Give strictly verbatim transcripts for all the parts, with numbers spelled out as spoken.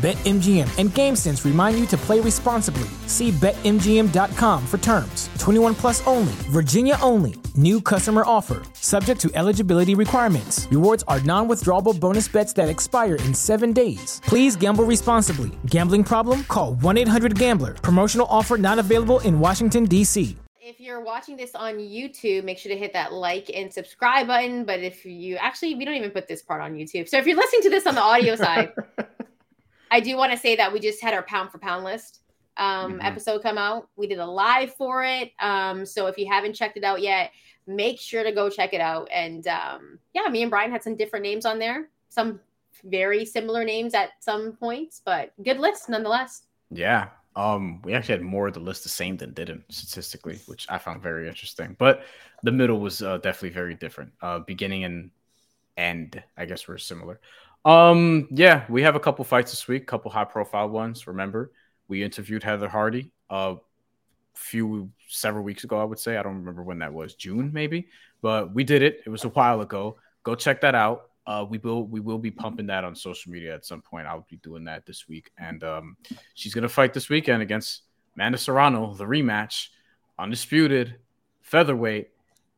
BetMGM and GameSense remind you to play responsibly. See Bet M G M dot com for terms. twenty-one plus only. Virginia only. New customer offer. Subject to eligibility requirements. Rewards are non-withdrawable bonus bets that expire in seven days. Please gamble responsibly. Gambling problem? Call one eight hundred gambler. Promotional offer not available in Washington, D C. If you're watching this on YouTube, make sure to hit that like and subscribe button. But if you actually, we don't even put this part on YouTube. So if you're listening to this on the audio side... I do want to say that we just had our pound for pound list um, mm-hmm. episode come out. We did a live for it. Um, so if you haven't checked it out yet, make sure to go check it out. And um, yeah, me and Brian had some different names on there. Some very similar names at some points, but good list nonetheless. Yeah. Um, we actually had more of the list the same than didn't statistically, which I found very interesting, but the middle was uh, definitely very different. Uh, beginning and end, I guess, were similar. Um, yeah, we have a couple fights this week, couple high profile ones. Remember, we interviewed Heather Hardy a few several weeks ago, I would say. I don't remember when that was, June maybe, but we did it. It was a while ago. Go check that out. Uh, we will we will be pumping that on social media at some point. I'll be doing that this week. And um, she's gonna fight this weekend against Amanda Serrano, the rematch, undisputed, featherweight,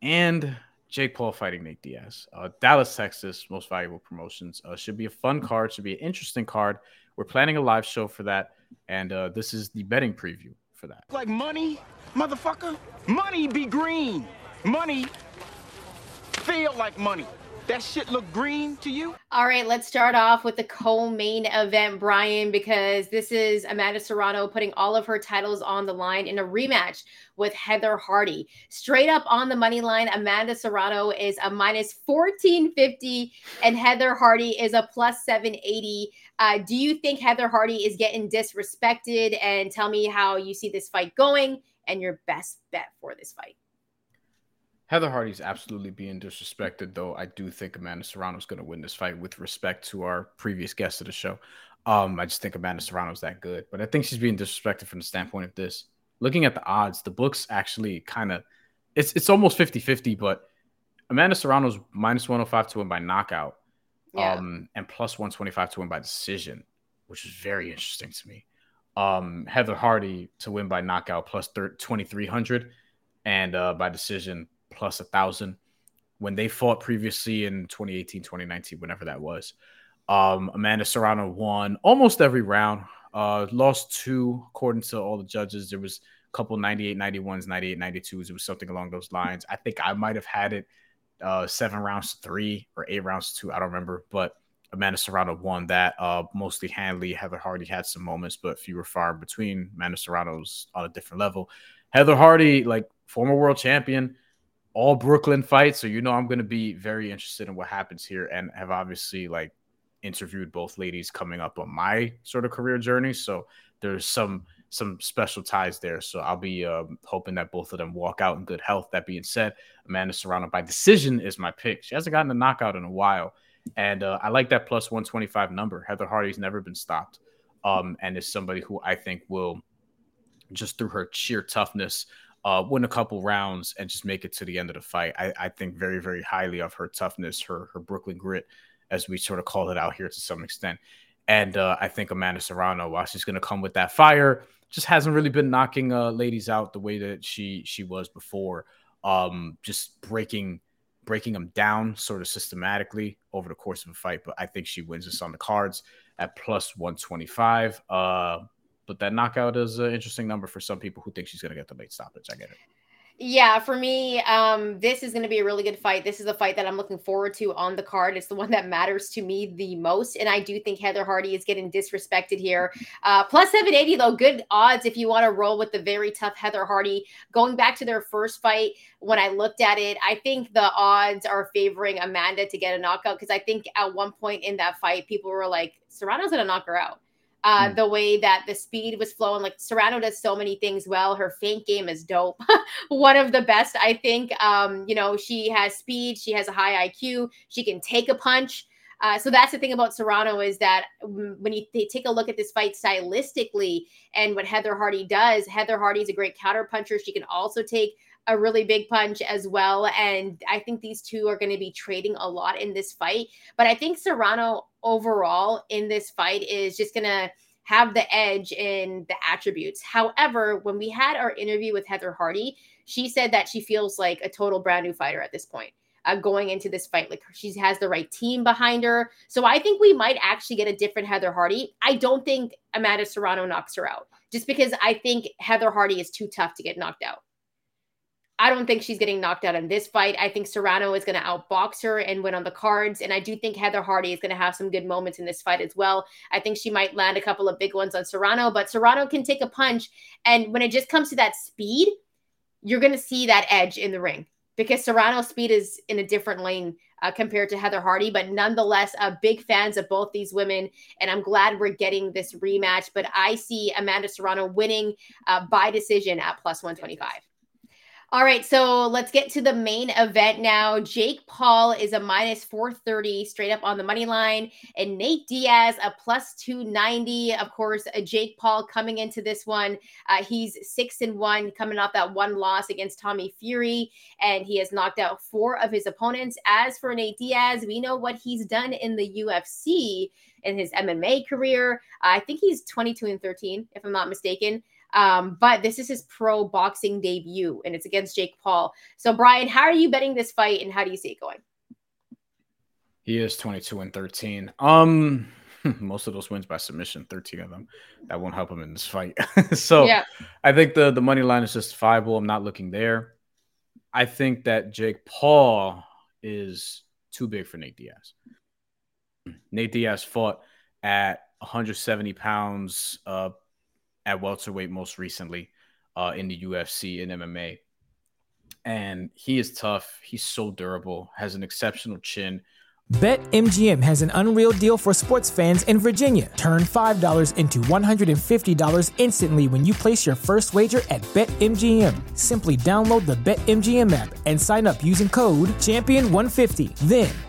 and Jake Paul fighting Nate Diaz. Uh, Dallas, Texas, Most Valuable Promotions. Uh, should be a fun card. Should be an interesting card. We're planning a live show for that. And uh, this is the betting preview for that. Like money, motherfucker. Money be green. Money feel like money. That shit look green to you? All right, let's start off with the co-main event, Brian, because this is Amanda Serrano putting all of her titles on the line in a rematch with Heather Hardy. Straight up on the money line, Amanda Serrano is a minus fourteen fifty and Heather Hardy is a plus seven eighty. Uh, do you think Heather Hardy is getting disrespected? And tell me how you see this fight going and your best bet for this fight. Heather Hardy's absolutely being disrespected, though I do think Amanda Serrano's going to win this fight with respect to our previous guest of the show. Um, I just think Amanda Serrano's that good. But I think she's being disrespected from the standpoint of this. Looking at the odds, the books actually kind of... It's it's almost fifty-fifty, but Amanda Serrano's minus one oh five to win by knockout yeah. um, and plus one twenty-five to win by decision, which is very interesting to me. Um, Heather Hardy to win by knockout, plus twenty-three hundred, and uh, by decision... plus a thousand when they fought previously in twenty eighteen, twenty nineteen, whenever that was. Um, Amanda Serrano won almost every round, uh, lost two, according to all the judges. There was a couple ninety-eight, ninety-ones, ninety-eight, ninety-twos. It was something along those lines. I think I might've had it uh, seven rounds to three or eight rounds to two. I don't remember, but Amanda Serrano won that uh, mostly handily. Heather Hardy had some moments, but few were far between. Amanda Serrano's on a different level. Heather Hardy, like former world champion, all Brooklyn fights, so you know I'm going to be very interested in what happens here, and have obviously like interviewed both ladies coming up on my sort of career journey, so there's some some special ties there. So I'll be um, hoping that both of them walk out in good health. That being said, Amanda Serrano by decision is my pick. She hasn't gotten a knockout in a while, and uh, I like that plus one twenty-five number. Heather Hardy's never been stopped, um, and is somebody who I think will, just through her sheer toughness, Uh, win a couple rounds and just make it to the end of the fight. I, I think very, very highly of her toughness, her her Brooklyn grit, as we sort of call it out here to some extent. And uh, I think Amanda Serrano, while she's going to come with that fire, just hasn't really been knocking uh, ladies out the way that she she was before. Um, just breaking breaking them down sort of systematically over the course of a fight. But I think she wins this on the cards at plus one twenty-five. Uh, But that knockout is an interesting number for some people who think she's going to get the late stoppage. I get it. Yeah, for me, um, this is going to be a really good fight. This is a fight that I'm looking forward to on the card. It's the one that matters to me the most. And I do think Heather Hardy is getting disrespected here. Uh, plus seven eighty, though, good odds if you want to roll with the very tough Heather Hardy. Going back to their first fight, when I looked at it, I think the odds are favoring Amanda to get a knockout, because I think at one point in that fight, people were like, Serrano's going to knock her out. Uh, mm. The way that the speed was flowing, like Serrano does so many things well. Her feint game is dope. One of the best, I think. Um, you know, she has speed. She has a high I Q. She can take a punch. Uh, so that's the thing about Serrano, is that when you th- take a look at this fight stylistically and what Heather Hardy does, Heather Hardy is a great counter puncher. She can also take a really big punch as well. And I think these two are going to be trading a lot in this fight. But I think Serrano overall in this fight is just going to have the edge in the attributes. However, when we had our interview with Heather Hardy, she said that she feels like a total brand new fighter at this point. Uh, going into this fight, like she has the right team behind her. So I think we might actually get a different Heather Hardy. I don't think Amanda Serrano knocks her out, just because I think Heather Hardy is too tough to get knocked out. I don't think she's getting knocked out in this fight. I think Serrano is going to outbox her and win on the cards. And I do think Heather Hardy is going to have some good moments in this fight as well. I think she might land a couple of big ones on Serrano, but Serrano can take a punch. And when it just comes to that speed, you're going to see that edge in the ring, because Serrano's speed is in a different lane uh, compared to Heather Hardy. But nonetheless, uh, big fans of both these women. And I'm glad we're getting this rematch. But I see Amanda Serrano winning uh, by decision at plus one twenty-five. All right, so let's get to the main event now. Jake Paul is a minus four thirty straight up on the money line, and Nate Diaz a plus two ninety. Of course, a Jake Paul coming into this one. Uh, he's six and one, coming off that one loss against Tommy Fury, and he has knocked out four of his opponents. As for Nate Diaz, we know what he's done in the U F C in his M M A career. I think he's twenty-two and thirteen, if I'm not mistaken. Um, but this is his pro boxing debut, and it's against Jake Paul. So, Brian, how are you betting this fight, and how do you see it going? He is twenty-two and thirteen. Um, most of those wins by submission, thirteen of them. That won't help him in this fight. so, yeah. I think the, the money line is justifiable. I'm not looking there. I think that Jake Paul is too big for Nate Diaz. Nate Diaz fought at one hundred seventy pounds, uh, at welterweight most recently uh, in the U F C and M M A. And he is tough. He's so durable, has an exceptional chin. BetMGM has an unreal deal for sports fans in Virginia. Turn five dollars into one hundred fifty dollars instantly when you place your first wager at BetMGM. Simply download the BetMGM app and sign up using code champion one fifty. Then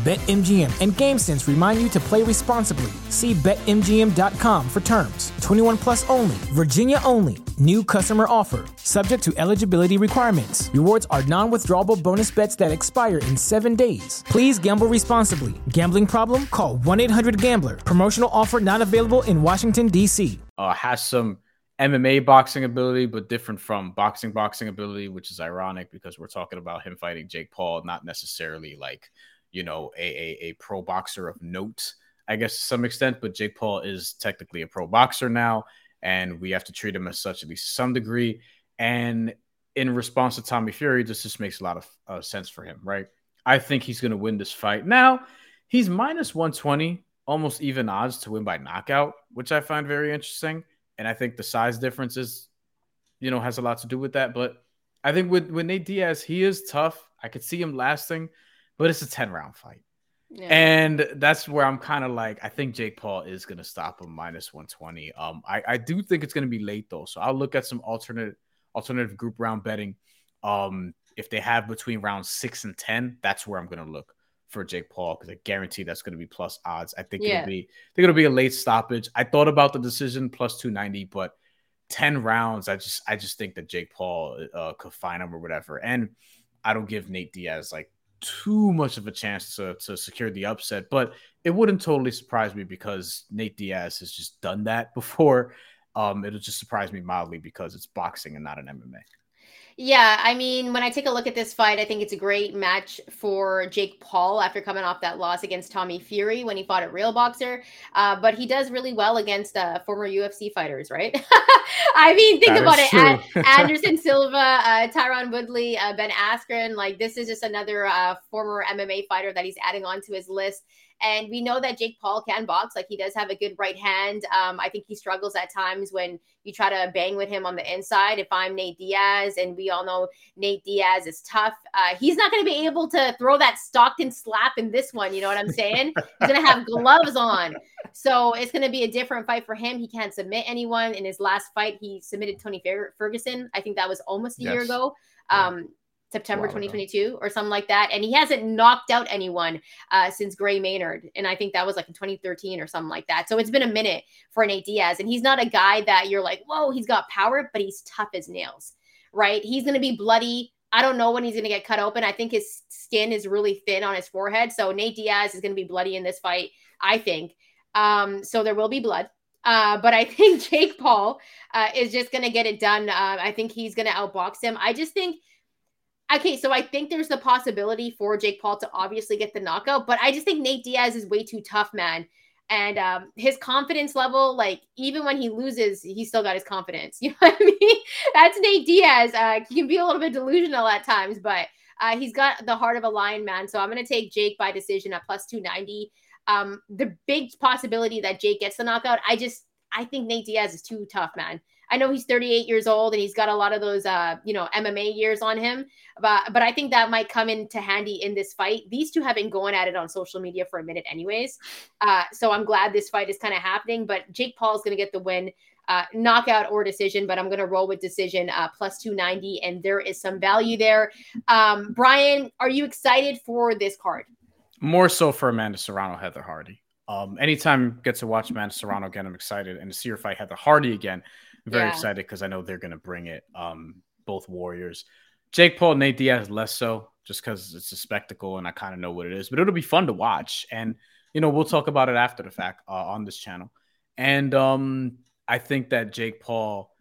BetMGM and GameSense remind you to play responsibly. See Bet M G M dot com for terms. twenty-one plus only. Virginia only. New customer offer. Subject to eligibility requirements. Rewards are non-withdrawable bonus bets that expire in seven days. Please gamble responsibly. Gambling problem? Call one eight hundred gambler. Promotional offer not available in Washington, D C. Uh, has some M M A boxing ability, but different from boxing boxing ability, which is ironic because we're talking about him fighting Jake Paul, not necessarily like, you know, a, a a pro boxer of note, I guess, to some extent. But Jake Paul is technically a pro boxer now, and we have to treat him as such, at least to some degree. And in response to Tommy Fury, this just makes a lot of uh, sense for him, right? I think he's going to win this fight. Now, he's minus one twenty, almost even odds to win by knockout, which I find very interesting. And I think the size difference is, you know, has a lot to do with that. But I think with, with Nate Diaz, he is tough. I could see him lasting. But it's a ten-round fight. Yeah. And that's where I'm kind of like, I think Jake Paul is going to stop him minus one twenty. Um, I, I do think it's going to be late, though. So I'll look at some alternate, alternative group round betting. Um, if they have between rounds six and ten, that's where I'm going to look for Jake Paul, because I guarantee that's going to be plus odds. I think, yeah. it'll be, I think it'll be a late stoppage. I thought about the decision, plus two ninety, but ten rounds, I just, I just think that Jake Paul uh, could find him or whatever. And I don't give Nate Diaz, like, too much of a chance to, to secure the upset, but it wouldn't totally surprise me because Nate Diaz has just done that before. Um, it'll just surprise me mildly because it's boxing and not an M M A. Yeah, I mean, when I take a look at this fight, I think it's a great match for Jake Paul after coming off that loss against Tommy Fury when he fought a real boxer. Uh, but he does really well against uh, former U F C fighters, right? I mean, think that about it. Ad- Anderson Silva, uh, Tyron Woodley, uh, Ben Askren. Like, this is just another uh, former M M A fighter that he's adding on to his list. And we know that Jake Paul can box. Like, he does have a good right hand. Um, I think he struggles at times when you try to bang with him on the inside. If I'm Nate Diaz, and we all know Nate Diaz is tough, uh, he's not going to be able to throw that Stockton slap in this one. You know what I'm saying? He's going to have gloves on. So it's going to be a different fight for him. He can't submit anyone. In his last fight, he submitted Tony Ferguson. I think that was almost a yes. year ago. Um, yeah. September twenty twenty-two or something like that. And he hasn't knocked out anyone uh, since Gray Maynard. And I think that was like in twenty thirteen or something like that. So it's been a minute for Nate Diaz. And he's not a guy that you're like, whoa, he's got power, but he's tough as nails, right? He's going to be bloody. I don't know when he's going to get cut open. I think his skin is really thin on his forehead. So Nate Diaz is going to be bloody in this fight, I think. Um, so there will be blood. Uh, but I think Jake Paul uh, is just going to get it done. Uh, I think he's going to outbox him. I just think Okay, so I think there's the possibility for Jake Paul to obviously get the knockout, but I just think Nate Diaz is way too tough, man. And um, his confidence level, like, even when he loses, he's still got his confidence. You know what I mean? That's Nate Diaz. Uh, he can be a little bit delusional at times, but uh, he's got the heart of a lion, man. So I'm going to take Jake by decision at plus two ninety. Um, the big possibility that Jake gets the knockout, I just, I think Nate Diaz is too tough, man. I know he's thirty-eight years old and he's got a lot of those, uh, you know, M M A years on him, but but I think that might come into handy in this fight. These two have been going at it on social media for a minute anyways. Uh, so I'm glad this fight is kind of happening, but Jake Paul is going to get the win, uh, knockout or decision, but I'm going to roll with decision, uh, plus two ninety. And there is some value there. Um, Brian, are you excited for this card? More so for Amanda Serrano, Heather Hardy. Um, anytime I get to watch Amanda Serrano again, I'm excited. And to see her fight Heather Hardy again, I'm very yeah. excited because I know they're going to bring it, um, both warriors. Jake Paul, Nate Diaz, less so, just because it's a spectacle and I kind of know what it is. But it'll be fun to watch. And, you know, we'll talk about it after the fact uh, on this channel. And um, I think that Jake Paul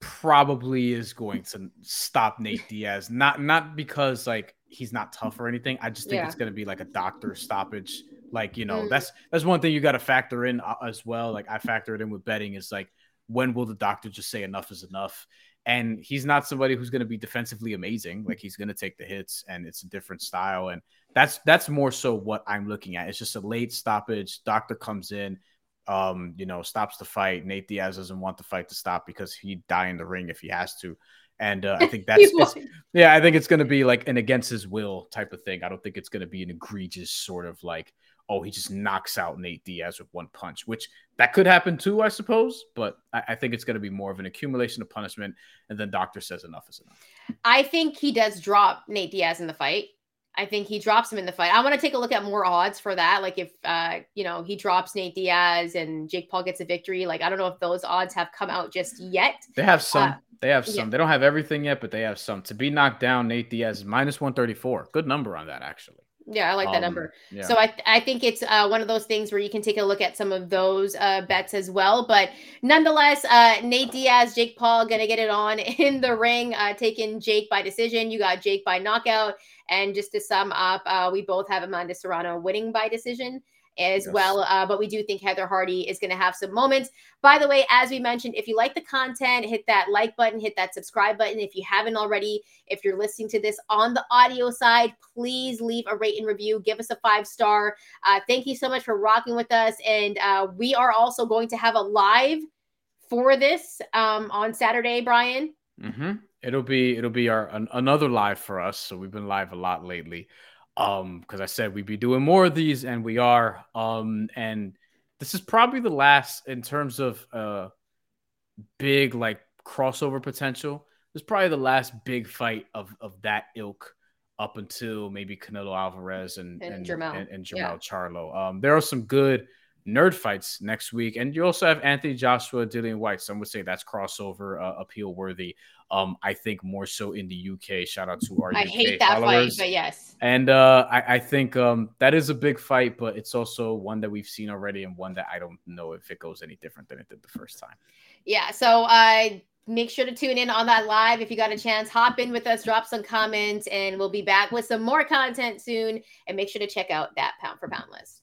probably is going to stop Nate Diaz. Not not because, like, he's not tough or anything. I just think yeah. it's going to be like a doctor stoppage. Like, you know, mm. that's that's one thing you got to factor in as well. Like, I factor it in with betting is, like, when will the doctor just say enough is enough? And he's not somebody who's going to be defensively amazing. Like, he's going to take the hits, and it's a different style. And that's that's more so what I'm looking at. It's just a late stoppage. Doctor comes in, um, you know, stops the fight. Nate Diaz doesn't want the fight to stop because he'd die in the ring if he has to. And uh, I think that's yeah, I think it's going to be like an against his will type of thing. I don't think it's going to be an egregious sort of like, oh, he just knocks out Nate Diaz with one punch, which that could happen too, I suppose. But I, I think it's going to be more of an accumulation of punishment. And then doctor says enough is enough. I think he does drop Nate Diaz in the fight. I think he drops him in the fight. I want to take a look at more odds for that. Like, if, uh, you know, he drops Nate Diaz and Jake Paul gets a victory. Like, I don't know if those odds have come out just yet. They have some. Uh, they have some. Yeah. They don't have everything yet, but they have some. To be knocked down, Nate Diaz is minus one thirty-four. Good number on that, actually. Yeah, I like that um, number. Yeah. So I th- I think it's uh, one of those things where you can take a look at some of those uh, bets as well. But nonetheless, uh, Nate Diaz, Jake Paul, going to get it on in the ring, uh, taking Jake by decision. You got Jake by knockout. And just to sum up, uh, we both have Amanda Serrano winning by decision as yes. well. Uh, but we do think Heather Hardy is going to have some moments. By the way, as we mentioned, if you like the content, hit that like button, hit that subscribe button. If you haven't already, if you're listening to this on the audio side, please leave a rate and review. Give us a five star. Uh, thank you so much for rocking with us. And uh, we are also going to have a live for this um, on Saturday, Brian. Mm-hmm. It'll be it'll be our an, another live for us. So we've been live a lot lately. Um, because I said we'd be doing more of these, and we are. Um, and this is probably the last in terms of uh big like crossover potential. This is probably the last big fight of of that ilk up until maybe Canelo Alvarez and and, and Jermell and, and Jermell yeah. Charlo. Um, there are some good Nerd Fights next week. And you also have Anthony Joshua, Dillian Whyte. Some would say that's crossover uh, appeal worthy. Um, I think more so in the U K. Shout out to our I U K hate that followers. Fight, but yes. And uh, I, I think um, that is a big fight, but it's also one that we've seen already and one that I don't know if it goes any different than it did the first time. Yeah, so uh, make sure to tune in on that live. If you got a chance, hop in with us, drop some comments, and we'll be back with some more content soon. And make sure to check out that Pound for Pound list.